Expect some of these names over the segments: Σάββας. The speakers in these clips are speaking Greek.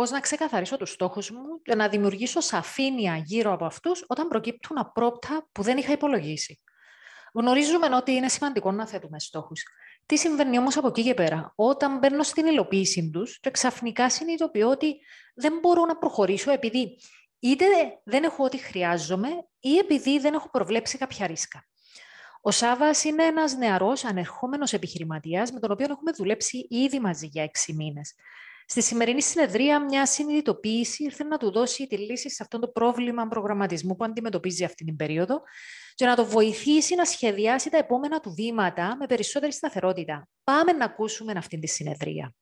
πώς να ξεκαθαρίσω τους στόχους μου και να δημιουργήσω σαφήνεια γύρω από αυτούς όταν προκύπτουν απρόπτα που δεν είχα υπολογίσει. Γνωρίζουμε ότι είναι σημαντικό να θέτουμε στόχους. Τι συμβαίνει όμως από εκεί και πέρα, όταν μπαίνω στην υλοποίησή τους και ξαφνικά συνειδητοποιώ ότι δεν μπορώ να προχωρήσω επειδή είτε δεν έχω ό,τι χρειάζομαι ή επειδή δεν έχω προβλέψει κάποια ρίσκα. Ο Σάββας είναι ένας νεαρός ανερχόμενος επιχειρηματίας με τον οποίο έχουμε δουλέψει ήδη μαζί για 6 μήνες. Στη σημερινή συνεδρία, μια συνειδητοποίηση ήρθε να του δώσει τη λύση σε αυτό το πρόβλημα προγραμματισμού που αντιμετωπίζει αυτή την περίοδο και να το βοηθήσει να σχεδιάσει τα επόμενα του βήματα με περισσότερη σταθερότητα. Πάμε να ακούσουμε αυτή τη συνεδρία.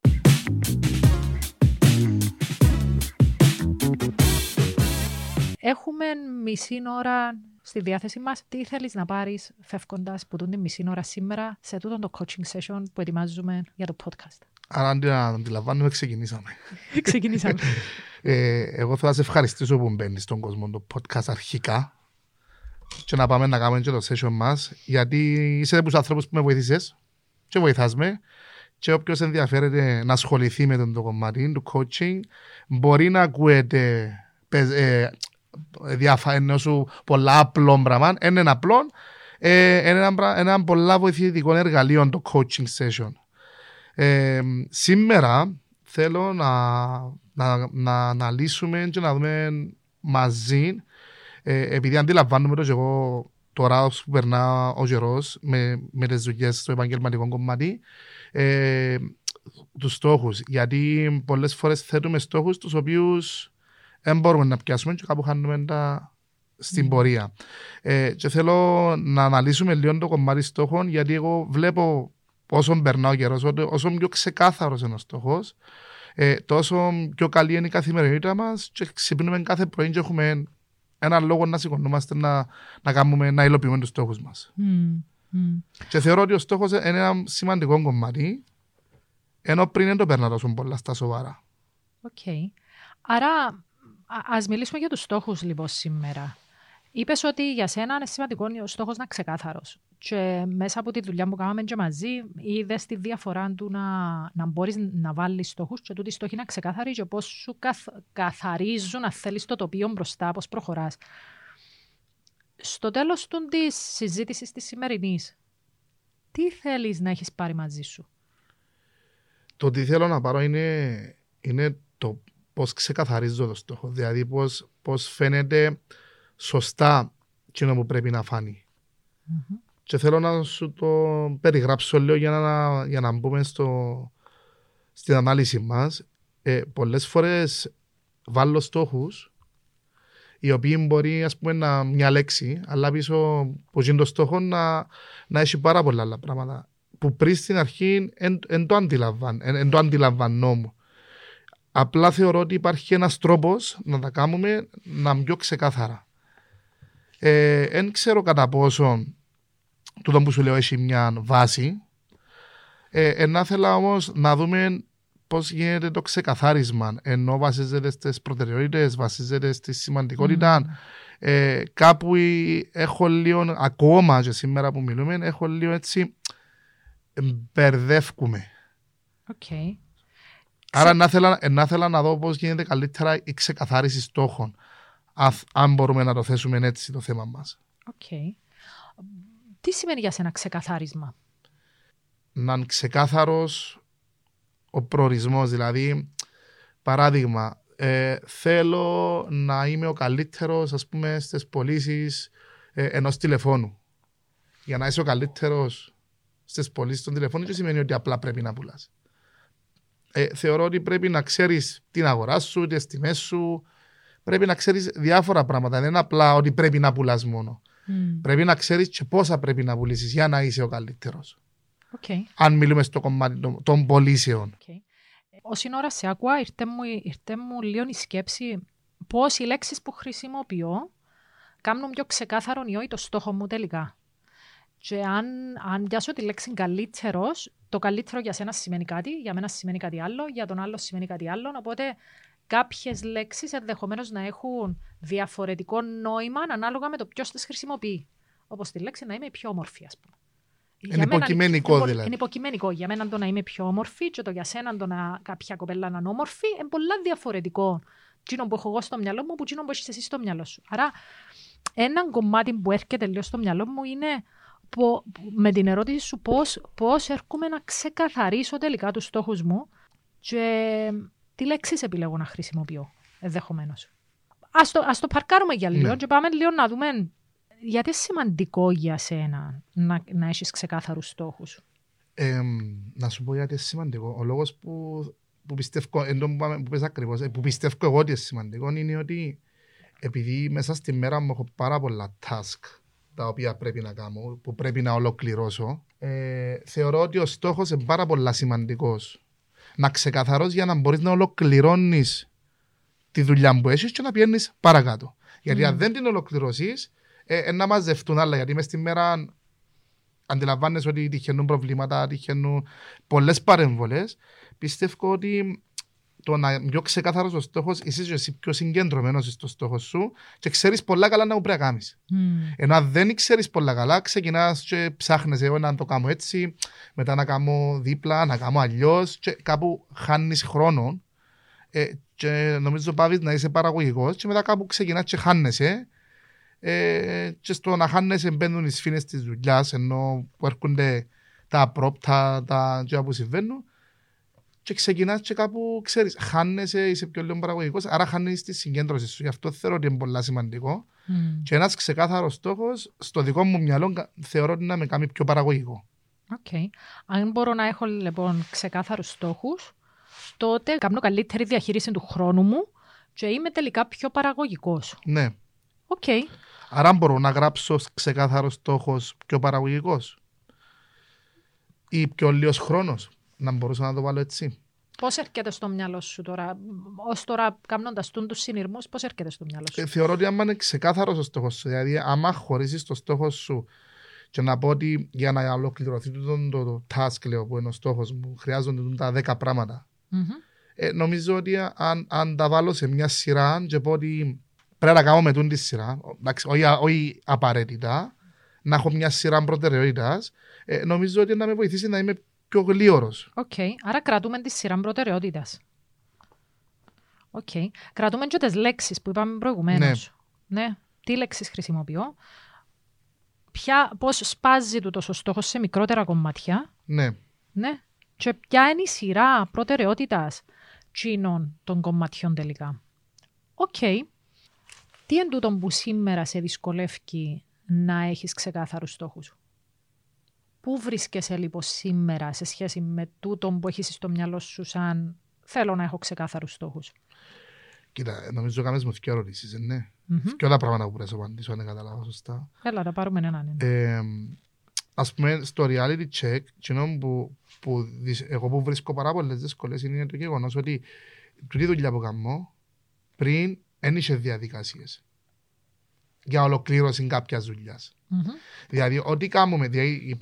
Έχουμε μισή ώρα στη διάθεση μας. Τι θέλεις να πάρεις φεύγοντας που τούν τη μισή ώρα σήμερα σε τούτο το coaching session που ετοιμάζουμε για το podcast? Άρα αντί να αντιλαμβάνουμε, ξεκινήσαμε. Εγώ θέλω να σε ευχαριστήσω που μπαίνεις στον κόσμο το podcast αρχικά και να πάμε να κάνουμε και το session μας, γιατί είσαι από τους ανθρώπους που με βοήθησες και βοηθάς με, και όποιος ενδιαφέρεται να ασχοληθεί με το κομμάτι του coaching μπορεί να ακούεται ενός πολλά απλών πραγμών. Είναι ένα απλό, ένα πολλά βοηθητικό εργαλείο το coaching session. Σήμερα θέλω να αναλύσουμε και να δούμε μαζί, επειδή αντιλαμβάνομαι το και εγώ τώρα όσο περνά ο καιρός με τις δουλειές στο επαγγελματικό κομμάτι, τους στόχους, γιατί πολλές φορές θέτουμε στόχους τους οποίους δεν μπορούμε να πιάσουμε και κάπου χάνουμε τα στην πορεία. Και θέλω να αναλύσουμε λίγο το κομμάτι στόχων, γιατί εγώ βλέπω όσο περνά ο καιρός, όσο πιο ξεκάθαρος είναι ο στόχος, τόσο πιο καλή είναι η καθημερινότητα μας και ξυπνούμε κάθε πρωί και έχουμε έναν λόγο να σηκωνόμαστε να υλοποιούμε τους στόχους μας. Και θεωρώ ότι ο στόχος είναι ένα σημαντικό κομμάτι, ενώ πριν δεν το περνά τόσο πολλά στα σοβαρά. Okay. Άρα ας μιλήσουμε για τους στόχους λοιπόν σήμερα. Είπες ότι για σένα είναι σημαντικό ο στόχος να είναι ξεκάθαρος. Και μέσα από τη δουλειά που κάναμε και μαζί, είδες τη διαφορά του να μπορείς να βάλεις στόχους και τούτοι στόχοι να ξεκαθαρίζουν και πώς σου καθαρίζουν να θέλεις το τοπίο μπροστά, πώς προχωράς. Στο τέλος της συζήτησης της σημερινής, τι θέλεις να έχεις πάρει μαζί σου? Το τι θέλω να πάρω είναι το πώς ξεκαθαρίζω το στόχο. Δηλαδή πώς φαίνεται σωστά εκείνο που πρέπει να φάνει. Mm-hmm. Και θέλω να σου το περιγράψω λίγο για να μπούμε στην ανάλυση μας. Πολλές φορές βάλω στόχους, οι οποίοι μπορεί μια λέξη, αλλά πίσω που γίνει το στόχο να έχει πάρα πολλά άλλα πράγματα, που πριν στην αρχή εν το αντιλαμβανόμουν. Απλά θεωρώ ότι υπάρχει ένας τρόπος να τα κάνουμε να πιο ξεκάθαρα. Εν ξέρω κατά πόσο τούτο που σου λέω έχει μια βάση. Να ήθελα όμως να δούμε πώς γίνεται το ξεκαθάρισμα, ενώ βασίζεται στις προτεραιότητες, βασίζεται στη σημαντικότητα. Κάπου έχω λίγο, ακόμα και σήμερα που μιλούμε, έχω λίγο έτσι μπερδεύκουμε. Okay. Άρα να ήθελα να δω πώς γίνεται καλύτερα η ξεκαθάριση στόχων, αν μπορούμε να το θέσουμε έτσι το θέμα μας. Okay. Τι σημαίνει για σένα ξεκαθάρισμα? Να είναι ξεκάθαρος ο προορισμός. Δηλαδή, παράδειγμα, θέλω να είμαι ο καλύτερος, ας πούμε, στις πωλήσεις ενός τηλεφώνου. Για να είσαι ο καλύτερος στις πωλήσεις των τηλεφώνων, δεν σημαίνει ότι απλά πρέπει να πουλάς. Θεωρώ ότι πρέπει να ξέρεις την αγορά σου, τις τιμές σου. Πρέπει να ξέρεις διάφορα πράγματα. Δεν είναι απλά ότι πρέπει να πουλάς μόνο. Πρέπει να ξέρεις και πόσα πρέπει να πουλήσεις για να είσαι ο καλύτερος. Okay. Αν μιλούμε στο κομμάτι των πωλήσεων. Okay. Όσοι ώρα σε άκουα, ήρθε μου λίγο η σκέψη πώς οι λέξεις που χρησιμοποιώ κάνουν πιο ξεκάθαρο το στόχο μου τελικά. Και αν πιάσω τη λέξη καλύτερος, το καλύτερο για σένα σημαίνει κάτι, για μένα σημαίνει κάτι άλλο, για τον άλλο σημαίνει κάτι άλλο. Οπότε κάποιες λέξεις ενδεχομένως να έχουν διαφορετικό νόημα ανάλογα με το ποιος τις χρησιμοποιεί. Όπως τη λέξη να είμαι η πιο όμορφη, ας πούμε. Είναι υποκειμενικό δηλαδή. Είναι υποκειμενικό. Για μένα το να είμαι πιο όμορφη και το για σένα το να κάποια κοπέλα να είναι όμορφη είναι πολλά διαφορετικό. Τσίνο που έχω εγώ στο μυαλό μου που τσίνο που έχεις εσύ στο μυαλό σου. Άρα, ένα κομμάτι που έρχεται λίγο στο μυαλό μου είναι με την ερώτηση σου πώς έρχομαι να ξεκαθαρίσω τελικά τους στόχους μου και τι λέξεις επιλέγω να χρησιμοποιώ ενδεχομένως. Ας το παρκάρουμε για λίγο και πάμε λίγο να δούμε γιατί είναι σημαντικό για σένα να έχεις ξεκάθαρους στόχους. Να σου πω γιατί είναι σημαντικό. Ο λόγος που πιστεύω, που πιστεύω εγώ ότι είναι σημαντικό είναι ότι επειδή μέσα στη μέρα μου έχω πάρα πολλά task τα οποία πρέπει να κάνω, που πρέπει να ολοκληρώσω, θεωρώ ότι ο στόχος είναι πάρα πολλά σημαντικός. Να ξεκαθαρώσεις για να μπορείς να ολοκληρώνεις τη δουλειά που έχεις και να πηγαίνεις παρακάτω. Γιατί αν δεν την ολοκληρώσεις, να μαζευτούν άλλα. Γιατί μες τη μέρα αντιλαμβάνεσαι ότι τυχαίνουν προβλήματα, τυχαίνουν πολλές παρεμβολές. Πιστεύω ότι το να είναι πιο ξεκάθαρος ο στόχος, είσαι πιο συγκεντρωμένος στο στόχο σου και ξέρεις πολλά καλά να πρέπει να κάνεις. Ενώ αν δεν ξέρεις πολλά καλά, ξεκινάς και ψάχνεις να το κάνω έτσι, μετά να κάνω δίπλα, να κάνω αλλιώς και κάπου χάνεις χρόνο και νομίζω πάβεις να είσαι παραγωγικός και μετά κάπου ξεκινάς και χάνεσαι και στο να χάνεσαι μπαίνουν οι σφήνες της δουλειάς ενώ που έρχονται τα απρόπτα, τα τζιά που συμβαίνουν. Και ξεκινάς και κάπου, ξέρεις, χάνεσαι, είσαι πιο λίγο παραγωγικός, άρα χάνεις τη συγκέντρωση σου. Γι' αυτό θεωρώ ότι είναι πολύ σημαντικό. Και ένας ξεκάθαρος στόχος, στο δικό μου μυαλό, θεωρώ ότι να με κάνει πιο παραγωγικό. Okay. Αν μπορώ να έχω λοιπόν ξεκάθαρους στόχους, τότε κάνω καλύτερη διαχείριση του χρόνου μου και είμαι τελικά πιο παραγωγικός. Ναι. Okay. Άρα μπορώ να γράψω ξεκάθαρος στόχος πιο παραγωγικός ή πιο λίγος χρόνος. Να μπορούσα να το βάλω έτσι. Πώς έρχεται στο μυαλό σου τώρα, ως τώρα κάνοντας τους συνειρμούς, πώς έρχεται στο μυαλό σου? Θεωρώ ότι άμα είναι ξεκάθαρος ο στόχος σου, δηλαδή άμα χωρίσεις το στόχο σου και να πω ότι για να ολοκληρωθεί το task, λέω, που είναι ο στόχος μου, χρειάζονται τα 10 πράγματα. Νομίζω ότι αν τα βάλω σε μια σειρά και πω ότι πρέπει να κάνω με τούτη σειρά, όχι απαραίτητα, να έχω μια σειρά προτεραιότητας, νομίζω ότι να με βοηθήσει να είμαι πιο γλίωρος. Οκ. Okay. Άρα κρατούμε τη σειρά προτεραιότητας. Οκ. Okay. Κρατούμε και τις λέξεις που είπαμε προηγουμένως. Ναι. Τι λέξεις χρησιμοποιώ. Πώς σπάζει τούτος ο στόχος σε μικρότερα κομμάτια. Ναι. Και ποια είναι η σειρά προτεραιότητας τσίνων των κομματιών τελικά. Οκ. Okay. Τι είναι τούτο που σήμερα σε δυσκολεύει να έχεις ξεκάθαρους στόχους? Πού βρίσκεσαι λοιπόν σήμερα σε σχέση με τούτον που έχεις στο μυαλό σου σαν θέλω να έχω ξεκάθαρους στόχους? Κοίτα, νομίζω κάνεις μου δύο ερωτήσεις, ναι. Και όλα πράγματα που πρέπει να απαντήσω, αν καταλάβω σωστά. Έλα, να πάρουμε έναν. Ας πούμε, στο reality check, εγώ που βρίσκω πάρα πολλές δύσκολες είναι το γεγονός ότι τούτη δουλειά που κάνω πριν δεν είχε διαδικασίες για ολοκλήρωση κάποια δουλειά. Δηλαδή, ό,τι κάνουμε, δηλαδή,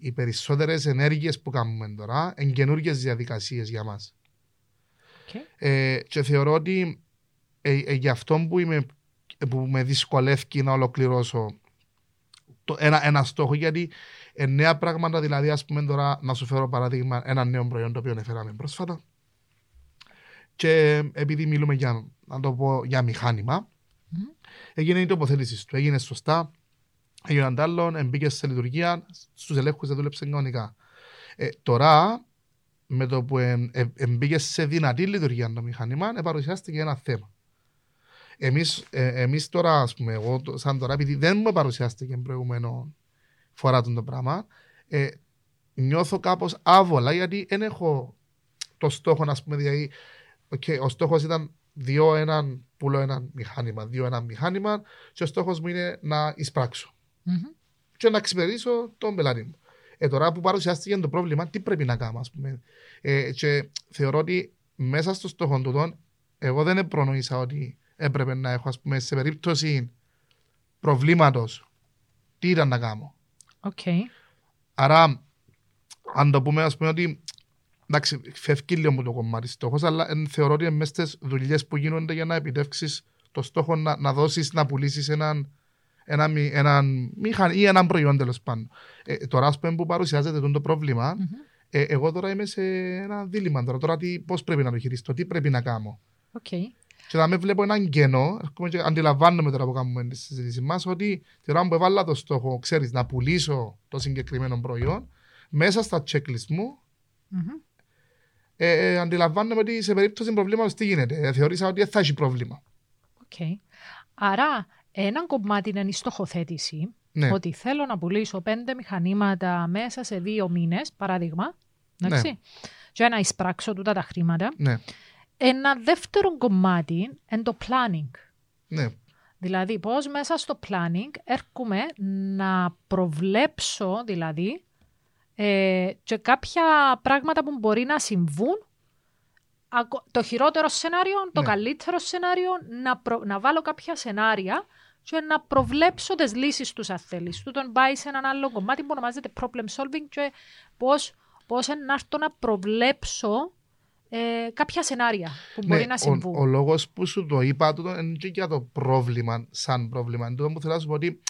οι περισσότερες ενέργειες που κάνουμε τώρα είναι καινούργιες διαδικασίες για μας. Okay. Και θεωρώ ότι γι' αυτό που με δυσκολεύει να ολοκληρώσω ένα στόχο, γιατί νέα πράγματα, δηλαδή, ας πούμε τώρα, να σου φέρω παράδειγμα ένα νέο προϊόν το οποίο έφεραμε πρόσφατα. Και επειδή μιλούμε για, να το πω, για μηχάνημα. Έγινε η τοποθέτηση του, έγινε σωστά, έγιναν τ' άλλων, μπήκε σε λειτουργία, στους ελέγχους δεν δούλεψε κανονικά. Τώρα, με το που μπήκε σε δυνατή λειτουργία το μηχανήμα, παρουσιάστηκε ένα θέμα. Εμείς τώρα, ας πούμε, εγώ σαν τώρα, επειδή δεν μου παρουσιάστηκε προηγούμενο φορά το πράγμα, νιώθω κάπως άβολα, γιατί δεν έχω το στόχο, ας πούμε, δηλαδή, okay, ο στόχος ήταν 2-1 πουλώ ένα μηχάνημα, 2-1 μηχάνημα και ο στόχος μου είναι να εισπράξω και να εξυπηρετήσω τον πελάτη μου. Τώρα που παρουσιάστηκε το πρόβλημα, τι πρέπει να κάνω, ας πούμε. Και θεωρώ ότι μέσα στο στόχο τούτον, εγώ δεν προνοήσα ότι έπρεπε να έχω, ας πούμε, σε περίπτωση προβλήματος, τι ήταν να κάνω. Okay. Άρα, αν το πούμε, ας πούμε, ότι εντάξει, φεύγει λίγο μου το κομμάτι στόχος, αλλά θεωρώ ότι μέσα στις δουλειές που γίνονται για να επιτεύξεις το στόχο να δώσεις, να πουλήσεις έναν μηχανή ή έναν προϊόν τέλος πάντων. Τώρα που παρουσιάζεται το πρόβλημα, εγώ τώρα είμαι σε ένα δίλημμα. Τώρα πώς πρέπει να το χειριστώ, τι πρέπει να κάνω. Okay. Και θα με βλέπω έναν κενό, αντιλαμβάνομαι τώρα που κάνουμε τη συζήτηση μας, ότι την ώρα που έβαλα το στόχο, ξέρεις, να πουλήσω το συγκεκριμένο προϊόν, μέσα στα checklist μου, αντιλαμβάνομαι ότι σε περίπτωση προβλήματος τι γίνεται. Θεωρήσα ότι θα έχει πρόβλημα. Okay. Άρα, ένα κομμάτι είναι η στοχοθέτηση, ναι, ότι θέλω να πουλήσω 5 μηχανήματα μέσα σε 2 μήνες, παράδειγμα, ναι, και να εισπράξω τούτα τα χρήματα. Ναι. Ένα δεύτερο κομμάτι είναι το planning. Ναι. Δηλαδή, πώς μέσα στο planning έρχομαι να προβλέψω, δηλαδή, και κάποια πράγματα που μπορεί να συμβούν, το χειρότερο σενάριο, το, ναι, καλύτερο σενάριο, να βάλω κάποια σενάρια και να προβλέψω τις λύσεις τους αν θέλεις. Τούτον πάει σε έναν άλλο κομμάτι που ονομάζεται problem solving και πώς να έρθω να προβλέψω κάποια σενάρια που μπορεί, ναι, να συμβούν. Ο λόγος που σου το είπα είναι και για το πρόβλημα, σαν πρόβλημα. Είναι τούτο που θέλω να σου πω ότι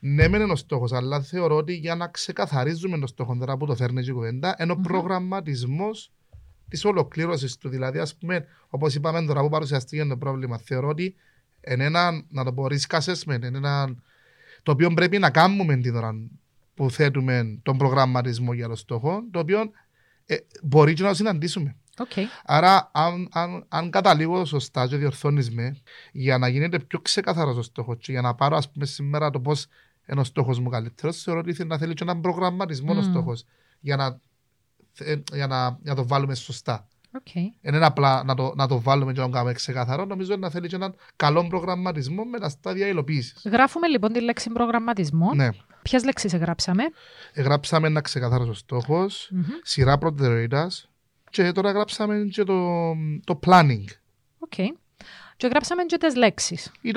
ναι, μεν είναι ο στόχος, αλλά θεωρώ ότι για να ξεκαθαρίζουμε τον στόχο τώρα που το φέρνει η κουβέντα, είναι ο προγραμματισμός της ολοκλήρωσης του. Δηλαδή, ας πούμε, όπως είπαμε τώρα που παρουσιαστήκε το πρόβλημα, θεωρώ ότι είναι ένα, να το πω, risk assessment, είναι ένα, το οποίο πρέπει να κάνουμε την ώρα που θέτουμε τον προγραμματισμό για τον στόχο, το οποίο μπορεί και να το συναντήσουμε. Okay. Άρα, αν καταλήγω σωστά και διορθώνεις με, για να γίνεται πιο ξεκαθαρός ο στόχος και για να πάρω, ας πούμε, σήμερα το πώς είναι ο στόχος μου καλύτερος, θεωρώ ότι θέλει να θέλει και έναν προγραμματισμό ο στόχος για να το βάλουμε σωστά. Okay. Είναι απλά να το βάλουμε και να το κάνουμε ξεκαθαρό, νομίζω να θέλει και έναν καλό προγραμματισμό με τα στάδια υλοποίησης. Γράφουμε λοιπόν τη λέξη προγραμματισμό. Ναι. Ποιες λέξεις εγγράψαμε? Εγγράψαμε ένα ξεκαθαρός ο στόχος, σειρά προτεραιότητας. Και τώρα γράψαμε και το planning. Οκ. Okay. Και γράψαμε και τις λέξεις. Ή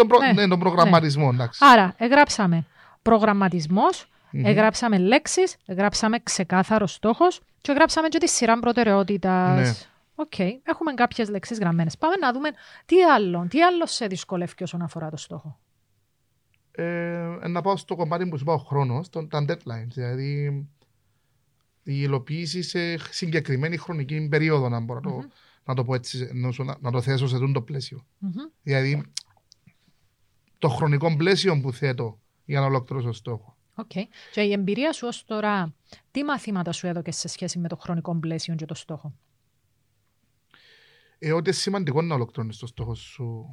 τον προγραμματισμό, ναι. Άρα, γράψαμε προγραμματισμός, γράψαμε λέξεις, γράψαμε ξεκάθαρος στόχος και γράψαμε και τη σειρά προτεραιότητας. Ναι. Οκ. Okay. Έχουμε κάποιες λέξεις γραμμένες. Πάμε να δούμε τι άλλο σε δυσκολεύει όσον αφορά το στόχο. Να πάω στο κομμάτι που σου πάω ο χρόνος, τα deadlines. Δηλαδή, η υλοποίηση σε συγκεκριμένη χρονική περίοδο, να μπορώ να το πω έτσι, να το θέσω σε αυτό το πλαίσιο. Δηλαδή, το χρονικό πλαίσιο που θέτω για να ολοκληρώσω στόχο. Okay. Και η εμπειρία σου ως τώρα, τι μαθήματα σου έδωκες σε σχέση με το χρονικό πλαίσιο και το στόχο? Ότι είναι σημαντικό να ολοκληρώνεις το στόχο σου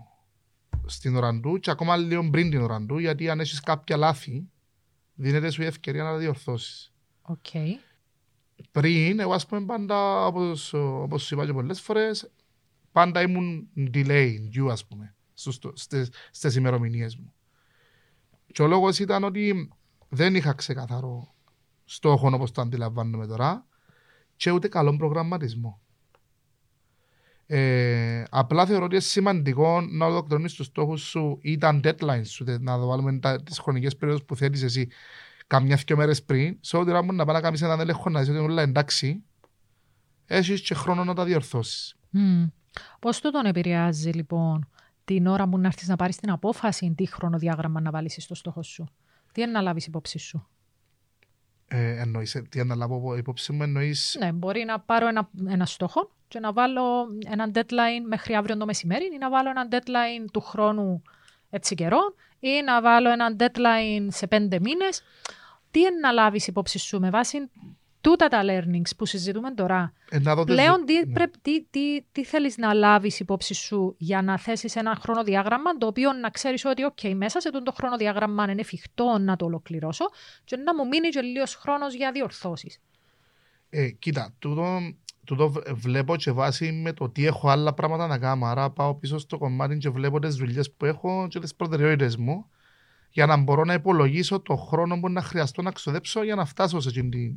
στην ώρα του και ακόμα λίγο πριν την ώρα του, γιατί αν έχεις κάποια λάθη, δίνεται σου η ευκαιρία να τα διορθώσεις. Okay. Πριν, εγώ ας πούμε πάντα, όπως σου είπα και πολλές φορές, πάντα ήμουν delay, ας πούμε, στις ημερομηνίες μου. Και ο λόγος ήταν ότι δεν είχα ξεκαθαρό στόχο όπως το αντιλαμβάνομαι τώρα και ούτε καλό προγραμματισμό. Απλά θεωρώ ότι είναι σημαντικό να ολοκληρώνεις τους στόχους σου ή τα deadlines σου, να βάλουμε τις χρονικές περίοδους που θέλεις εσύ. Καμιά 2 μέρες πριν, σε ό,τι ώρα μου να πάει να κάνεις έναν έλεγχο να δεις ότι όλα εντάξει, έχεις και χρόνο να τα διορθώσεις. Πώς το τον επηρεάζει λοιπόν την ώρα που να έρθεις να πάρεις την απόφαση, τι χρονοδιάγραμμα να βάλεις στο στόχο σου? Τι αναλάβεις υπόψη σου? Εννοείς, τι αναλάβω υπόψη μου εννοείς? Ναι, μπορεί να πάρω ένα στόχο και να βάλω έναν deadline μέχρι αύριο το μεσημέρι ή να βάλω έναν deadline του χρόνου έτσι καιρό, ή να βάλω έναν deadline σε 5 μήνες. Τι είναι να λάβεις υπόψη σου με βάση τούτα τα learnings που συζητούμε τώρα? Πλέον τι θέλεις να λάβεις υπόψη σου για να θέσεις ένα χρονοδιάγραμμα το οποίο να ξέρεις ότι okay, μέσα σε το χρονοδιάγραμμα είναι εφικτό να το ολοκληρώσω και να μου μείνει και λίγος χρόνος για διορθώσεις. Κοίτα, τούτο βλέπω και βάση με το τι έχω άλλα πράγματα να κάνω. Άρα πάω πίσω στο κομμάτι και βλέπω τις δουλειές που έχω και τις προτεραιότητες μου για να μπορώ να υπολογίσω το χρόνο που να χρειαστώ να ξοδέψω για να φτάσω σε εκείνη την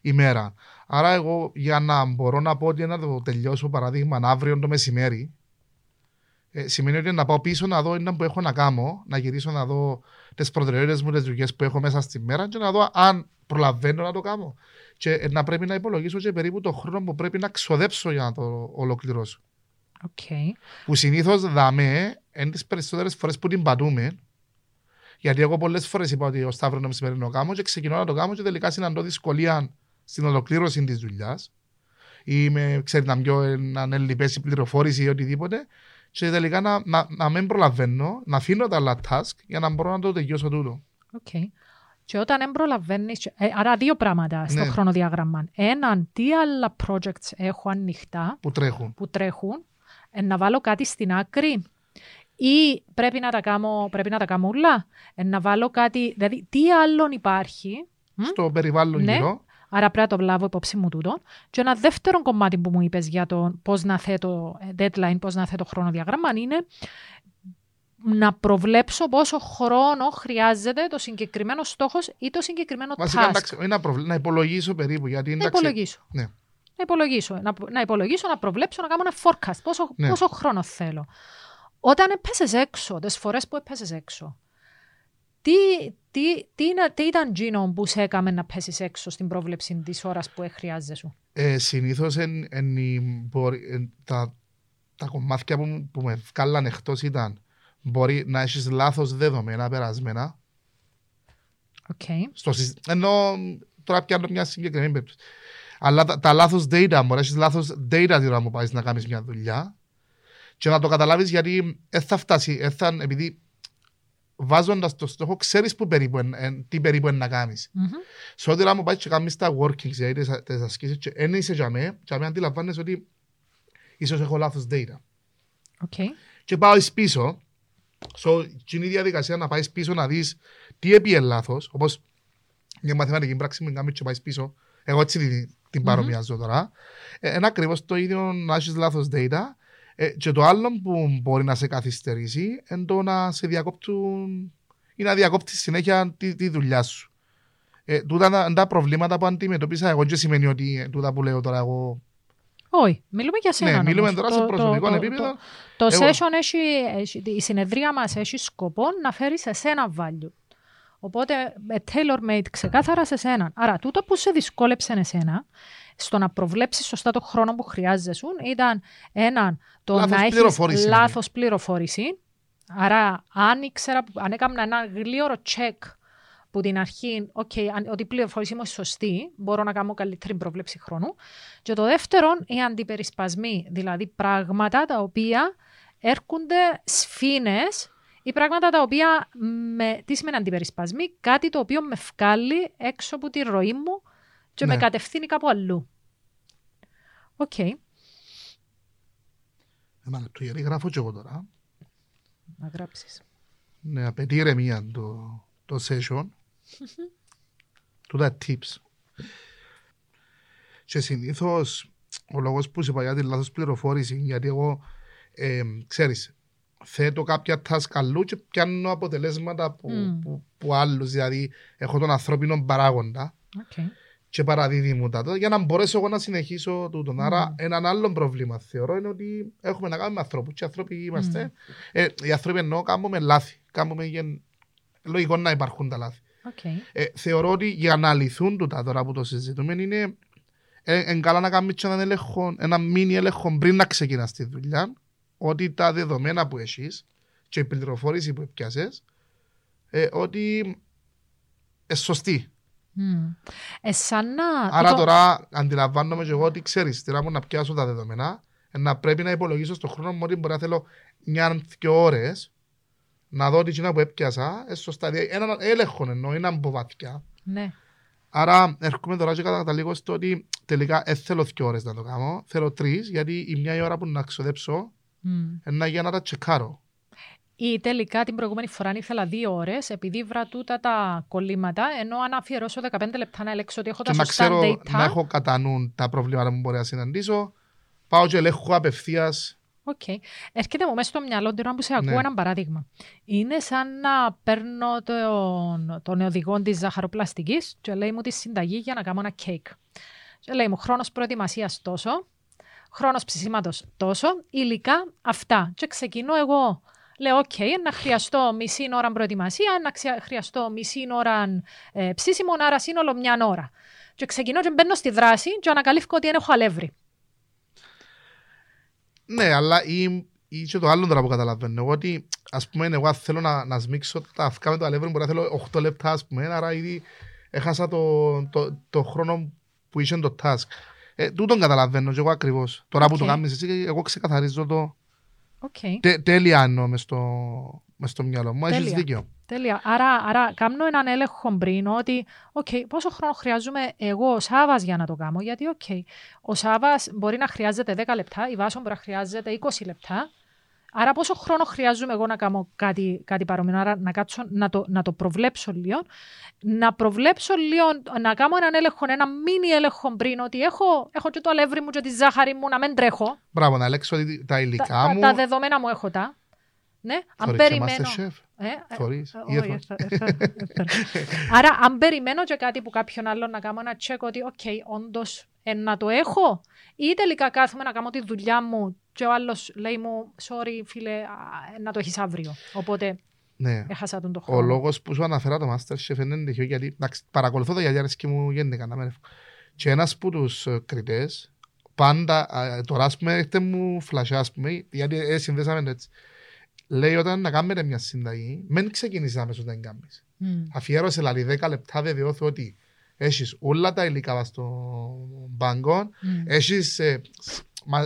ημέρα. Άρα εγώ για να μπορώ να πω ότι να το τελειώσω παράδειγμα αύριο το μεσημέρι, σημαίνει ότι να πάω πίσω να δω ένα που έχω να κάνω, να γυρίσω να δω τις προτεραιότητες μου, τις δουλειές που έχω μέσα στη μέρα και να δω αν προλαβαίνω να το κάνω. Και να πρέπει να υπολογίσω και περίπου το χρόνο που πρέπει να ξοδέψω για να το ολοκληρώσω. Okay. Που συνήθως δάμε, είναι τις περισσότερες φορές που την πατούμε, Γιατί εγώ πολλές φορές είπα ότι ο Σταύρος να με σημαίνει να το κάνω και ξεκινώ να το κάνω και τελικά συναντώ δυσκολία στην ολοκλήρωση της δουλειάς. Ή με ξέρετε να πιω έναν ελλειπές η πληροφόρηση ή οτιδήποτε. Και τελικά να μην προλαβαίνω, να αφήνω τα άλλα task για να μπορώ να το τελειώσω τούτο. Okay. Και όταν δεν προλαβαίνεις, άρα δύο πράγματα στο χρονοδιάγραμμα. Έναν, τι άλλα projects έχω ανοιχτά που τρέχουν να βάλω κάτι στην άκρη ή πρέπει να τα κάνω όλα, να βάλω κάτι, δηλαδή τι άλλον υπάρχει στο περιβάλλον γύρω. Άρα πρέπει να το λάβω υπόψη μου τούτο. Και ένα δεύτερο κομμάτι που μου είπες για το πώς να θέτω deadline, πώς να θέτω χρονοδιάγραμμα είναι να προβλέψω πόσο χρόνο χρειάζεται το συγκεκριμένο στόχος ή το συγκεκριμένο task. Να υπολογίσω περίπου. Γιατί να υπολογίσω, να προβλέψω, να κάνω ένα forecast. Πόσο χρόνο θέλω. Όταν έπεσες έξω, τις φορές που έπεσες έξω, τι ήταν γίνον που σε έκαμε να πέσεις έξω στην πρόβλεψη της ώρας που χρειάζεσαι σου. Συνήθως τα κομμάτια που με βγάλαν εκτός ήταν μπορεί να έχεις λάθος δεδομένα περασμένα. Okay. Ενώ τώρα πιάνω μια συγκεκριμένη περίπτωση. Αλλά τα λάθος data, μπορεί να έχεις λάθος data την ώρα που πάει να κάνεις μια δουλειά και να το καταλάβεις γιατί θα φτάσει, επειδή βάζοντας το στόχο ξέρεις τι περίπου να κάνεις. Σε ό,τι ώρα μου πάει και κάνεις τα working, δηλαδή τις ασκήσεις και εν είσαι για μένα αντιλαμβάνεσαι ότι ίσως έχω λάθος data. Okay. Και πάω πίσω. Στην ίδια διαδικασία να πάει πίσω να δει τι έπιε λάθος, όπως μια μαθηματική πράξη μου κάνει και πάει πίσω. Εγώ έτσι την παρομοιάζω τώρα. Είναι ακριβώς το ίδιο να έχει λάθος data. Και το άλλο που μπορεί να σε καθυστερήσει είναι το να σε διακόπτουν ή να διακόπτει συνέχεια τη δουλειά σου. Τούτα τα προβλήματα που αντιμετωπίσα εγώ και σημαίνει ότι τούτα που λέω τώρα εγώ. Όχι, μιλούμε για σένα. Ναι, μιλούμε τώρα σε προσωπικό επίπεδο. Το session η συνεδρία μας έχει σκοπό να φέρει σε σένα value. Οπότε, tailor-made ξεκάθαρα σε σένα. Άρα, τούτο που σε δυσκόλεψε εσένα, στο να προβλέψεις σωστά το χρόνο που χρειάζεσαι, ήταν έναν, το λάθος να έχεις λάθος πληροφόρηση. Άρα, αν έκανα ένα γλίωρο check που την αρχή, ότι η πληροφόρηση μου είναι σωστή, μπορώ να κάνω καλύτερη προβλέψη χρόνου. Και το δεύτερο, οι αντιπερισπασμοί, δηλαδή πράγματα τα οποία έρχονται σφήνες ή πράγματα τα οποία, τι σημαίνει αντιπερισπασμοί, κάτι το οποίο με βγάλει έξω από τη ροή μου και με κατευθύνει κάπου αλλού. Οκ. Ένα λεπτό, γιατί γράφω και εγώ τώρα. Να γράψεις. Ναι, απαιτεί ηρεμία το session. Τούτα tips. Και συνήθως ο λόγος που σε πάει για τη λάθος πληροφόρηση, γιατί εγώ ξέρεις, θέτω κάποια task αλλού και πιάνω αποτελέσματα που άλλους, δηλαδή έχω τον ανθρώπινο παράγοντα και παραδίδει μου τα τότε για να μπορέσω εγώ να συνεχίσω τούτον. Άρα έναν άλλο πρόβλημα θεωρώ είναι ότι έχουμε να κάνουμε ανθρώπους και ανθρώποι είμαστε. Οι ανθρώποι εννοώ κάνουμε λάθη, λογικό να υπάρχουν τα λάθη. Θεωρώ ότι για να λυθούν τούτα τώρα που το συζητούμε είναι καλά να κάνεις ένα μίνι έλεγχο πριν να ξεκινάς τη δουλειά, ότι τα δεδομένα που έχεις και η πληροφόρηση που πιάσες ότι σωστή. Άρα τώρα αντιλαμβάνομαι και εγώ ότι ξέρεις τι να πιάσω τα δεδομένα, να πρέπει να υπολογίσω στον χρόνο μου ότι μπορεί να θέλω 1-2 ώρες να δω τι που έπιασα σωστά. Έναν έλεγχο εννοώ, έναν μποβάτια. Ναι. Άρα έρχομαι τώρα και καταλήγω στο ότι τελικά θέλω 2 ώρες να το κάνω, θέλω 3 γιατί η μια η ώρα που να ξοδέψω για να τα τσεκάρω. Ή τελικά την προηγούμενη φορά ήθελα 2 ώρες επειδή βρω τούτα τα κολλήματα, ενώ αν αφιερώσω 15 λεπτά να ελέγξω ότι έχω τα σωστά data. Και να έχω κατά νου τα προβλήματα που μπορεί να συναντήσω, πάω και ελέγχω απευθείας. Οκ. Έρχεται μου μέσα στο μυαλό την ώρα που σε ακούω ένα παράδειγμα. Είναι σαν να παίρνω τον οδηγό της ζαχαροπλαστικής και λέει μου τη συνταγή για να κάνω ένα κέικ. Και λέει μου χρόνος προετοιμασίας τόσο, χρόνος ψησίματος τόσο, υλικά αυτά. Και ξεκινώ εγώ. Λέω, να χρειαστώ μισή ώρα προετοιμασία, να χρειαστώ μισή ώρα ψήσιμο, άρα σύνολο 1 ώρα. Και ξεκινώ και μπαίνω στη δράση και ανακαλύφω ότι έχω αλεύρι. Ναι, αλλά ή και το άλλο τώρα που καταλαβαίνω, ότι ας πούμε, εγώ θέλω να σμίξω τα αυκά με το αλεύρι, μπορεί να θέλω 8 λεπτά, ας πούμε, άρα ήδη έχασα το χρόνο που είχε το task. Τούτον καταλαβαίνω και εγώ ακριβώς. Τώρα που το κάνεις εσύ, εγώ ξεκαθαρίζω το τέλεια, εννοώ, μες στο μυαλό μου. Έχεις δίκιο. Τέλεια. Άρα, κάνω έναν έλεγχο πριν ότι πόσο χρόνο χρειάζομαι εγώ ο Σάββας για να το κάνω. Γιατί ο Σάββας μπορεί να χρειάζεται 10 λεπτά, η Βάσο μπορεί να χρειάζεται 20 λεπτά. Άρα, πόσο χρόνο χρειάζομαι εγώ να κάνω κάτι παρόμοιο. Άρα, να κάτσω να το προβλέψω λίγο. Να προβλέψω λίγο, να κάνω έναν έλεγχο, ένα μίνι έλεγχο πριν, ότι έχω και το αλεύρι μου και τη ζάχαρη μου, να μην τρέχω. Μπράβο, να ελέγξω τα υλικά μου. Τα δεδομένα μου έχω τα. Ναι, αν περιμένω. Άρα, αν περιμένω και κάτι που κάποιον άλλον να κάνω ένα τσέκ, ότι όντως να το έχω, ή τελικά κάθομαι να κάνω τη δουλειά μου και ο άλλος λέει μου, sorry φίλε, να το έχεις αύριο. Οπότε, έχασα τον το χρόνο. Ο λόγος που σου αναφέρα το MasterChef είναι εντυχείο, γιατί παρακολουθώ τα γιαγιάρες και μου γίνεται κανένα. Και ένας από τους κριτές, πάντα, τώρα ας πούμε, έχετε μου φλασιά, ας πούμε, γιατί συνδέσαμε έτσι. Λέει όταν να κάνετε μια συνταγή, μην ξεκινήσεις αμέσως να την κάνεις. Αφιέρωσε δηλαδή 10 λεπτά βεβαιώθω ότι έχεις όλα τα υλικά στο μπάνκο, έχεις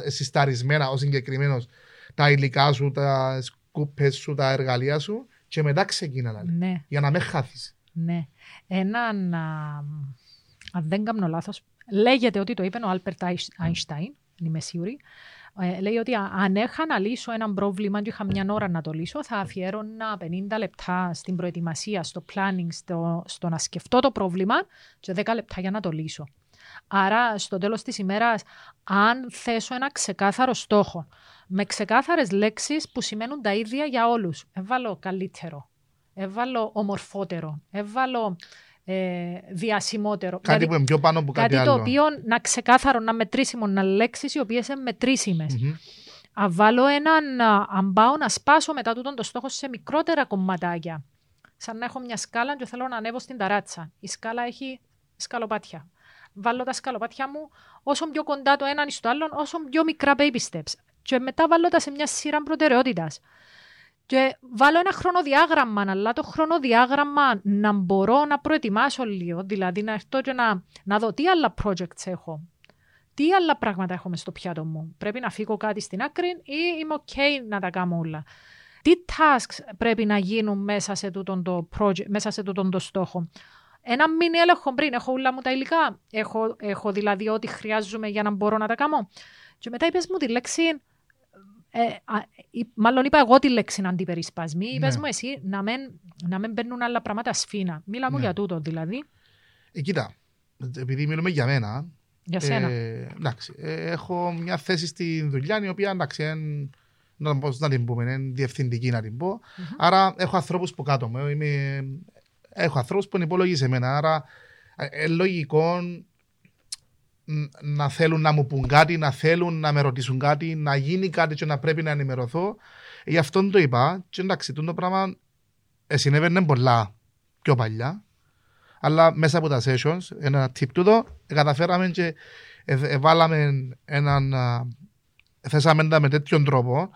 συσταρισμένα, ο συγκεκριμένος, τα υλικά σου, τα σκούπες σου, τα εργαλεία σου και μετά ξεκίνα δηλαδή, για να με χάθεις. Ναι. Έναν, αν δεν κάνω λάθος, λέγεται ότι το είπε ο Άλμπερτ Άινσταϊν, είμαι σίγουρη, λέει ότι αν είχα να λύσω ένα πρόβλημα και είχα μια ώρα να το λύσω, θα αφιέρωνα 50 λεπτά στην προετοιμασία, στο planning, στο να σκεφτώ το πρόβλημα και 10 λεπτά για να το λύσω. Άρα στο τέλος της ημέρας, αν θέσω ένα ξεκάθαρο στόχο με ξεκάθαρες λέξεις που σημαίνουν τα ίδια για όλους, έβαλω καλύτερο, έβαλω ομορφότερο, έβαλω διασημότερο. Κάτι δηλαδή, που είναι πιο πάνω από κάτι άλλο. Το οποίο να ξεκάθαρο, να μετρήσιμο, να λέξεις οι οποίες είναι μετρήσιμες. Αν βάλω έναν, αν πάω να σπάσω μετά τούτον το στόχο σε μικρότερα κομματάκια, σαν να έχω μια σκάλα και θέλω να ανέβω στην ταράτσα. Η σκάλα έχει σκαλοπάτια. Βάλω τα σκαλοπάτια μου όσο πιο κοντά το έναν στο άλλον, όσο πιο μικρά baby steps. Και μετά βάλω τα σε μια σειρά προτεραιότητας. Και βάλω ένα χρονοδιάγραμμα, αλλά το χρονοδιάγραμμα να μπορώ να προετοιμάσω λίγο, δηλαδή να έρθω και να δω τι άλλα projects έχω, τι άλλα πράγματα έχω μες στο πιάτο μου. Πρέπει να φύγω κάτι στην άκρη ή είμαι να τα κάνω όλα. Τι tasks πρέπει να γίνουν μέσα σε τούτον το project, μέσα σε τούτον το στόχο. Ένα μήνυ έλεγχο πριν, έχω όλα μου τα υλικά, έχω δηλαδή ό,τι χρειάζομαι για να μπορώ να τα κάνω. Και μετά είπες μου τη λέξη... μάλλον είπα εγώ τη λέξη αντιπερισπασμή. Είπες μου εσύ να μην παίρνουν άλλα πράγματα σφήνα. Μίλα μου για τούτο δηλαδή. Κοίτα, επειδή μιλούμε για μένα. Για σένα. Εντάξει, έχω μια θέση στη δουλειά η οποία εντάξει, να την πούμε, είναι διευθυντική να την πω. Άρα έχω ανθρώπους που κάτω μου. Έχω ανθρώπους που είναι υπόλογοι σε μένα. Άρα λογικό να θέλουν να μου πουν κάτι, να θέλουν να με ρωτήσουν κάτι, να γίνει κάτι και να πρέπει να ενημερωθώ. Γι' αυτόν το είπα και εντάξει, το πράγμα συνέβαινε πολλά πιο παλιά, αλλά μέσα από τα sessions, ένα tip τούτο, καταφέραμε και βάλαμε έναν, θέσαμε τα με τέτοιον τρόπο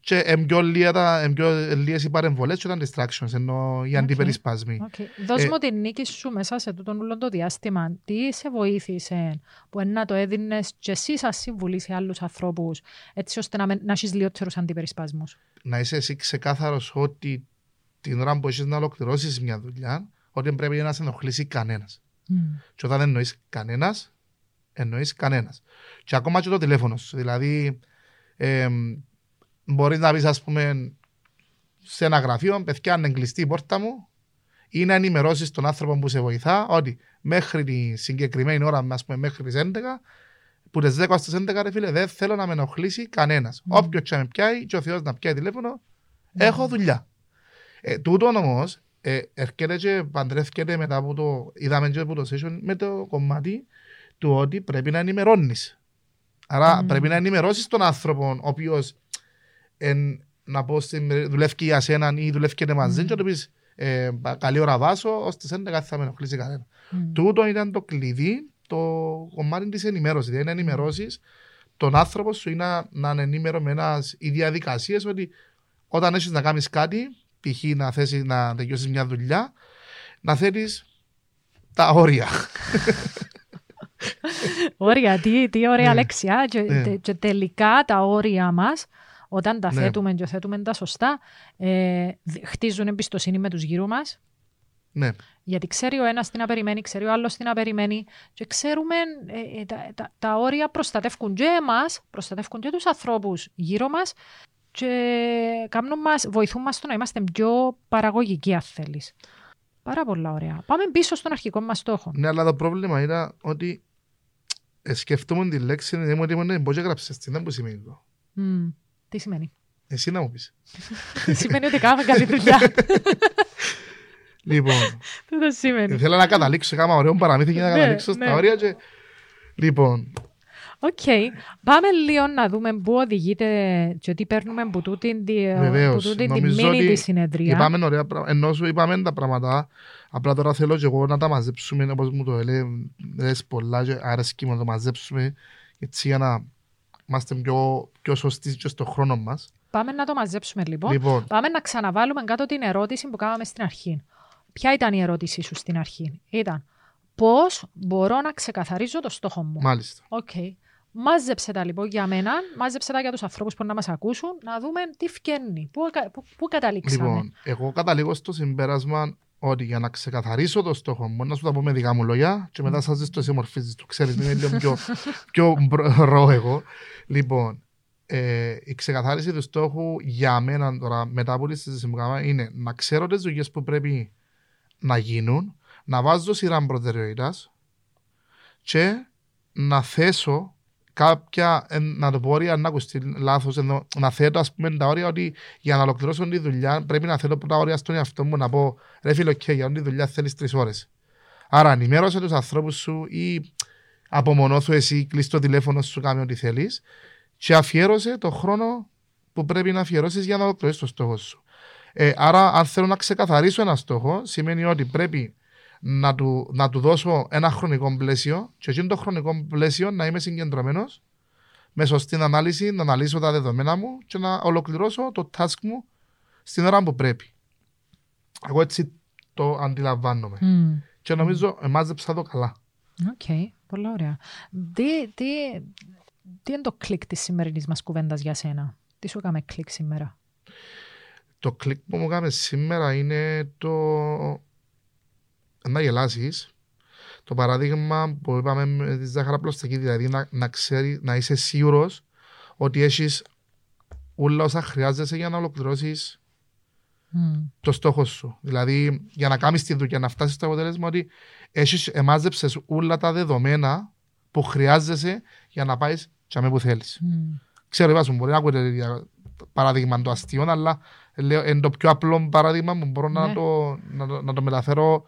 και εμπιόλειες οι παρεμβολές και ήταν distractions, ενώ οι αντιπερισπασμοί. Δώσ' μου την νίκη σου μέσα σε τούτον το διάστημα. Τι σε βοήθησε που να το έδινες και εσύ σαν συμβουλή σε άλλους ανθρώπους, έτσι ώστε να έχεις λιγότερους αντιπερισπασμούς? Να είσαι εσύ ξεκάθαρος ότι την ώρα που έχεις να ολοκληρώσεις μια δουλειά, ότι πρέπει να σε ενοχλήσει κανένας. Και όταν εννοείς κανένας, εννοείς κανένας. Και ακόμα και το τηλέφωνο σου. Δηλαδή, μπορείς να πεις, ας πούμε, σε ένα γραφείο, παιδιά, να εγκλειστεί η πόρτα μου, ή να ενημερώσεις τον άνθρωπο που σε βοηθά ότι μέχρι τη συγκεκριμένη ώρα, ας πούμε, μέχρι τις 11, που τις 10 στις 11, ρε φίλε, δεν θέλω να με ενοχλήσει κανένας. Όποιος και με πιάει, και ο Θεός να πιάει τηλέφωνο, έχω δουλειά. Τούτον όμως, έρχεται και παντρεύκεται μετά από το, είδαμε και από το session, με το κομμάτι του ότι πρέπει να ενημερώνεις. Άρα πρέπει να ενημερώσεις τον άνθρωπο ο οποίος δουλεύει για σέναν ή δουλεύει μαζί και να του πεις καλή ώρα Βάσο, ως τις 11 θα με ενοχλήσει κανένα. Τούτο ήταν το κλειδί, το κομμάτι της ενημέρωσης. Δηλαδή να ενημερώσεις τον άνθρωπο σου ή να είναι ενήμερο με ένας οι διαδικασίες ότι όταν έχεις να κάνεις κάτι, π.χ. να θέσεις να τελειώσεις μια δουλειά, να θέλεις τα όρια. Όρια, τι ωραία λέξια. Και τελικά τα όρια μας, όταν τα θέτουμε και θέτουμε τα σωστά, χτίζουν εμπιστοσύνη με τους γύρω μας. Ναι. Γιατί ξέρει ο ένας τι να περιμένει, ξέρει ο άλλος τι να περιμένει και ξέρουμε τα όρια προστατεύουν και εμάς, προστατεύουν και τους ανθρώπους γύρω μας και βοηθούν μας στο να είμαστε πιο παραγωγικοί αν θέλεις. Πάρα πολλά ωραία. Πάμε πίσω στον αρχικό μας στόχο. Ναι, αλλά το πρόβλημα είναι ότι σκεφτούμε τη λέξη δεν μπορεί να γράψεις, τι δεν σημαίνει εδώ. Τι σημαίνει? Εσύ να μου πεις. Σημαίνει ότι κάνουμε καλή δουλειά. Λοιπόν, θέλω να καταλήξω σε κάμα ωραίο παραμύθι και να καταλήξω στα όρια και... Λοιπόν... Οκ, πάμε λίγο να δούμε πού οδηγείται και τι παίρνουμε από τούτην τη μήνυ τη συνεδρία. Είπαμε ωραία πράγματα, ενώ σου είπαμε τα πράγματα, απλά τώρα θέλω και εγώ να τα μαζέψουμε, όπως μου το έλεγες πολλά και αρέσκει να τα μαζέψουμε, έτσι για να είμαστε πιο σωστοί και στον χρόνο μας. Πάμε να το μαζέψουμε λοιπόν. Πάμε να ξαναβάλουμε κάτω την ερώτηση που κάναμε στην αρχή. Ποια ήταν η ερώτησή σου στην αρχή? Ήταν πώς μπορώ να ξεκαθαρίζω το στόχο μου. Μάλιστα. Okay. Μάζεψε τα λοιπόν για μένα, μάζεψε τα για τους ανθρώπους που να μας ακούσουν, να δούμε τι φκένει, πού καταλήξαμε. Λοιπόν, εγώ καταλήγω στο συμπέρασμα ότι για να ξεκαθαρίσω το στόχο μου, να σου τα πω με δικά μου λόγια και μετά σας ζητώ εσύ μορφίζεις, το ξέρεις, είναι λίγο πιο ρο εγώ. Λοιπόν, η ξεκαθάριση του στόχου για μένα τώρα, μετά από τη συζήτηση που κάναμε, είναι να ξέρω τις δουλειές που πρέπει να γίνουν, να βάζω σειρά προτεραιότητας και να θέσω κάποια, να το πω όρια, να ακουστεί λάθος, να θέτω ας πούμε τα όρια ότι για να ολοκληρώσω τη δουλειά πρέπει να θέτω πρώτα όρια στον εαυτό μου να πω ρε φίλο και για όλη τη δουλειά θέλεις 3 ώρες. Άρα ενημέρωσε τους ανθρώπους σου ή απομονώθου εσύ, κλείς το τηλέφωνο σου, κάνε ό,τι θέλεις και αφιέρωσε το χρόνο που πρέπει να αφιερώσεις για να ολοκληρώσεις το στόχο σου. Άρα αν θέλω να ξεκαθαρίσω ένα στόχο σημαίνει ότι πρέπει να του δώσω ένα χρονικό πλαίσιο και εκείνο το χρονικό πλαίσιο να είμαι συγκεντρωμένος με σωστή ανάλυση, να αναλύσω τα δεδομένα μου και να ολοκληρώσω το task μου στην ώρα που πρέπει. Εγώ έτσι το αντιλαμβάνομαι και νομίζω μάζεψα το καλά. Οκ, πολύ ωραία. Τι είναι το κλικ της σημερινής μας κουβέντας για σένα? Τι σου έκαμε κλικ σήμερα? Το κλικ που μου κάνουμε σήμερα είναι το να γελάσεις. Το παράδειγμα που είπαμε με τη ζαχαροπλαστική, δηλαδή να είσαι σίγουρος ότι έχεις όλα όσα χρειάζεσαι για να ολοκληρώσεις το στόχο σου. Δηλαδή για να κάνεις τη δουλειά, να φτάσεις στο αποτέλεσμα ότι έχεις εμάζεψες όλα τα δεδομένα που χρειάζεσαι για να πάεις και αμέ που θέλεις. Ξέρω, είπα σου, μπορεί να ακούτε παράδειγμα το αστείο, αλλά λέω, είναι το πιο απλό παράδειγμα που μπορώ να το μεταφέρω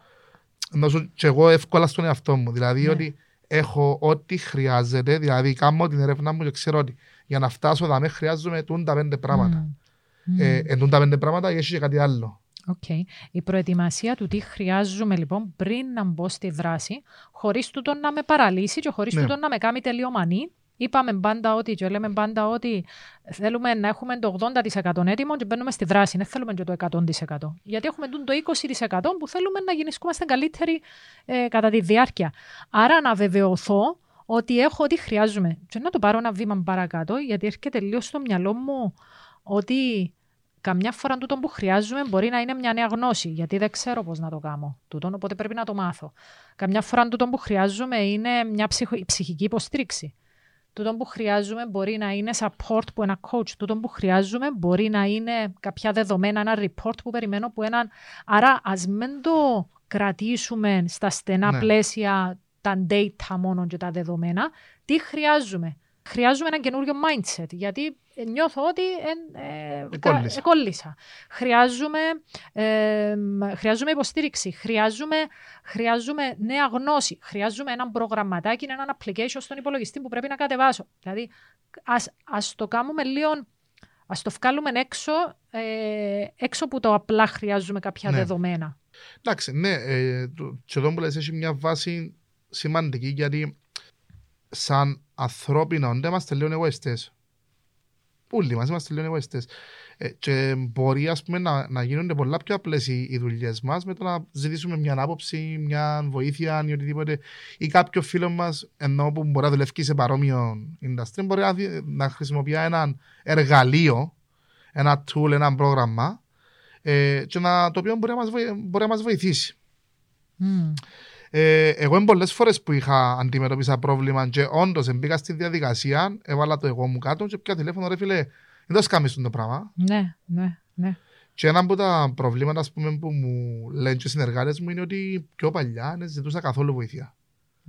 και εγώ εύκολα στον εαυτό μου. Δηλαδή ότι έχω ό,τι χρειάζεται, δηλαδή κάνω την έρευνα μου και ξέρω ότι για να φτάσω θα με χρειάζομαι τούντα 5 πράγματα. Τούντα 5 πράγματα ή έχει και κάτι άλλο. Okay. Η προετοιμασία του τι χρειάζομαι λοιπόν πριν να μπω στη δράση, χωρίς τούτο να με παραλύσει και χωρίς τούτο να με κάνει τελειομανή. Είπαμε πάντα ότι και λέμε πάντα ότι θέλουμε να έχουμε το 80% έτοιμο και μπαίνουμε στη δράση. Δεν θέλουμε και το 100%. Γιατί έχουμε το 20% που θέλουμε να γινισκούμαστε καλύτεροι κατά τη διάρκεια. Άρα να βεβαιωθώ ότι έχω ό,τι χρειάζομαι. Και να το πάρω ένα βήμα παρακάτω, γιατί έρχεται λίγο στο μυαλό μου ότι καμιά φορά τούτο που χρειάζομαι μπορεί να είναι μια νέα γνώση, γιατί δεν ξέρω πώς να το κάνω τούτον, οπότε πρέπει να το μάθω. Καμιά φορά τούτο που χρειάζομαι είναι μια ψυχική υποστήριξη. Τούτον που χρειάζομαι μπορεί να είναι support που ένα coach. Τούτον που χρειάζομαι μπορεί να είναι κάποια δεδομένα, ένα report που περιμένω που έναν... Άρα ας μην το κρατήσουμε στα στενά πλαίσια τα data μόνο και τα δεδομένα. Τι χρειάζομαι? Χρειάζομαι ένα καινούριο mindset, γιατί νιώθω ότι εκόλλησα. Χρειάζομαι υποστήριξη, χρειάζομαι νέα γνώση, χρειάζομαι έναν προγραμματάκι, έναν application στον υπολογιστή που πρέπει να κατεβάσω. Δηλαδή, ας το κάνουμε λίγο, ας το βγάλουμε έξω που το απλά χρειάζομαι κάποια δεδομένα. Εντάξει, και εδώ που λες έχει μια βάση σημαντική, γιατί σαν ανθρώπινα όντα είμαστε λίγο εγωιστές. Όλοι μας είμαστε λίγο εγωιστές. Και μπορεί, ας πούμε, να γίνονται πολλά πιο απλές οι δουλειές μας με το να ζητήσουμε μια άποψη, μια βοήθεια ή οτιδήποτε. Ή κάποιο φίλο μας, ενώ που μπορεί να δουλεύει σε παρόμοιο industry, μπορεί να χρησιμοποιεί ένα εργαλείο, ένα tool, ένα πρόγραμμα, και το οποίο μπορεί να μας βοηθήσει. Mm. Εγώ είναι πολλές φορές που είχα αντιμετωπίσει πρόβλημα και όντως μπήκα στη διαδικασία, έβαλα το εγώ μου κάτω και πια τηλέφωνο, ρε φίλε, δεν το σκάμισουν το πράγμα. Ναι, ναι, ναι. Και ένα από τα προβλήματα, ας πούμε, που μου λένε και οι συνεργάτες μου είναι ότι πιο παλιά δεν ζητούσα καθόλου βοήθεια.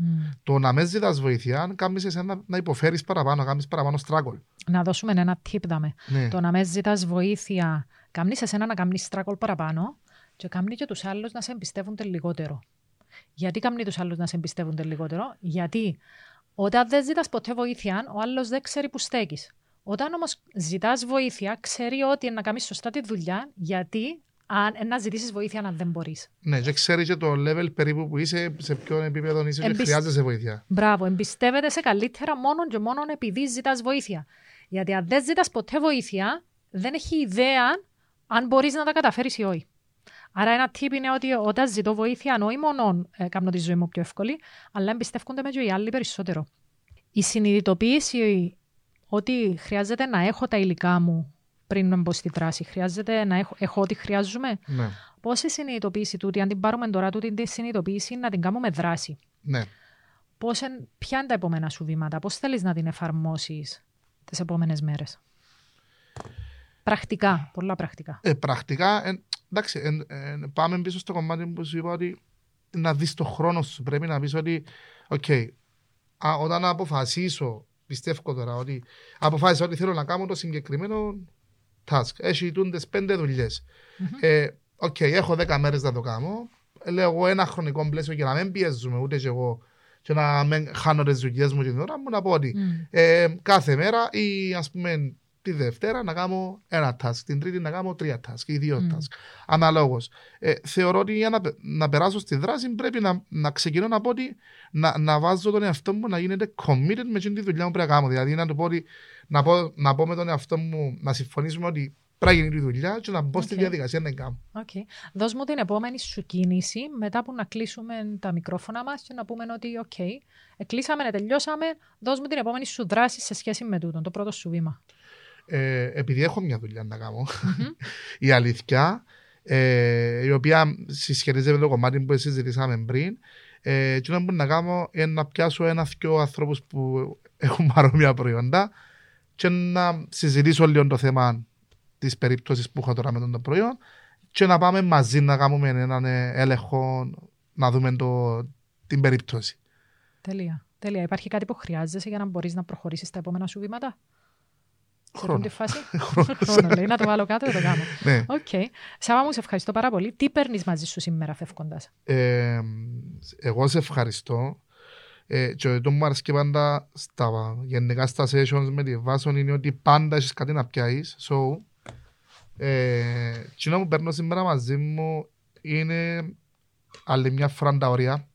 Mm. Το να με ζητάς βοήθεια, κάνεις εσένα να υποφέρεις παραπάνω, κάνεις παραπάνω στράκολ. Να δώσουμε ένα tip, δάμε. Ναι. Το να με ζητάς βοήθεια, κάνεις εσένα να κάνεις στράκολ παραπάνω και κάνεις και τους άλλους να σε εμπιστεύονται λιγότερο. Γιατί κάνεις τους άλλους να σε εμπιστεύονται λιγότερο? Γιατί όταν δεν ζητάς ποτέ βοήθεια, ο άλλος δεν ξέρει που στέκεις. Όταν όμως ζητάς βοήθεια, ξέρει ότι να κάνεις σωστά τη δουλειά, γιατί να ζητήσεις βοήθεια αν δεν μπορείς. Ναι, και ξέρει και το level περίπου που είσαι, σε ποιον επίπεδο είσαι, και χρειάζεσαι βοήθεια. Μπράβο, εμπιστεύεται σε καλύτερα μόνο και μόνο επειδή ζητάς βοήθεια. Γιατί αν δεν ζητάς ποτέ βοήθεια, δεν έχει ιδέα αν μπορείς να τα καταφέρεις ή όχι. Άρα, ένα tip είναι ότι όταν ζητώ βοήθεια, όχι μόνο κάνω τη ζωή μου πιο εύκολη, αλλά εμπιστεύονται με και οι άλλοι περισσότερο. Η συνειδητοποίηση ότι χρειάζεται να έχω τα υλικά μου πριν να μπω στη δράση, χρειάζεται να έχω ό,τι χρειάζομαι. Ναι. Πώς η συνειδητοποίηση τούτη, αν την πάρουμε τώρα τούτη τη συνειδητοποίηση, να την κάνουμε δράση. Ναι. Ποια είναι τα επόμενα σου βήματα, πώς θέλεις να την εφαρμόσεις τις επόμενες μέρες? Πρακτικά, πολλά πρακτικά. Πρακτικά, εντάξει, πάμε πίσω στο κομμάτι που σου είπα ότι να δεις το χρόνο σου. Πρέπει να πεις ότι, okay, όταν αποφασίσω, πιστεύω τώρα ότι αποφάσισα ότι θέλω να κάνω το συγκεκριμένο task. Έχει τούντες 5 δουλειές. Mm-hmm. Okay, έχω 10 μέρες να το κάνω. Λέω εγώ ένα χρονικό πλαίσιο για να μην πιέζουμε ούτε και εγώ και να μην χάνω τις δουλειές μου και την ώρα μου, να πω ότι κάθε μέρα ή, ας πούμε, τη Δευτέρα να κάνω ένα task, την Τρίτη να κάνω 3 task ή 2 task. Αναλόγως. Θεωρώ ότι για να περάσω στη δράση πρέπει να ξεκινώ να πω ότι να βάζω τον εαυτό μου να γίνεται committed με την δουλειά μου πρέπει να κάνω. Δηλαδή να του πω ότι, να πω με τον εαυτό μου να συμφωνήσουμε ότι πρέπει να γίνει η δουλειά και να μπω στη διαδικασία να την κάνω. Okay. Δώσ' μου την επόμενη σου κίνηση μετά που να κλείσουμε τα μικρόφωνα μας και να πούμε ότι okay, κλείσαμε, τελειώσαμε. Δώσ' μου την επόμενη σου δράση σε σχέση με τούτο, το πρώτο σου βήμα. Επειδή έχω μια δουλειά να κάνω, η αλήθεια, η οποία συσχετίζεται με το κομμάτι που συζητήσαμε πριν, και να μπορώ να κάνω είναι να πιάσω ένα-δυο ανθρώπους που έχουν παρόμοια προϊόντα και να συζητήσω λίγο το θέμα της περίπτωσης που έχω τώρα με το προϊόν και να πάμε μαζί να κάνουμε έναν έλεγχο, να δούμε την περίπτωση. Τέλεια, τέλεια. Υπάρχει κάτι που χρειάζεσαι για να μπορείς να προχωρήσεις τα επόμενα σου βήματα? Χρόνο. Χρόνο, λέει, να το βάλω κάτω, να το κάνω. Ναι. Okay. Σάβα μου, σε ευχαριστώ πάρα πολύ. Τι παίρνεις μαζί σου σήμερα φεύγοντας? Εγώ σε ευχαριστώ. Και το μου άρεσε και πάντα γενικά στα sessions με τη Βάσον είναι ότι πάντα έχεις κάτι να πιάσεις. So, κοινό που παίρνω σήμερα μαζί μου είναι άλλη μια φράντα ωριά.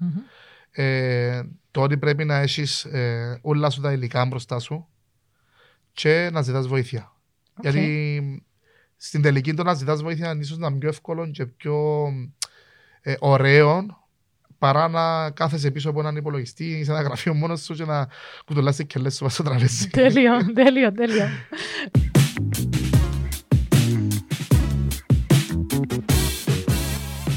Mm-hmm. Το ότι πρέπει να έχεις όλα σου τα υλικά μπροστά σου και να ζητάς βοήθεια. Okay. Γιατί στην τελική το να ζητάς βοήθεια είναι ίσως να είναι πιο εύκολο και πιο ωραίο παρά να κάθεσαι πίσω από έναν υπολογιστή ή σε ένα γραφείο μόνος σου και να κουτουλάς και λες σου βάζω τραπέζι. Τέλειο, τέλειο, τέλειο.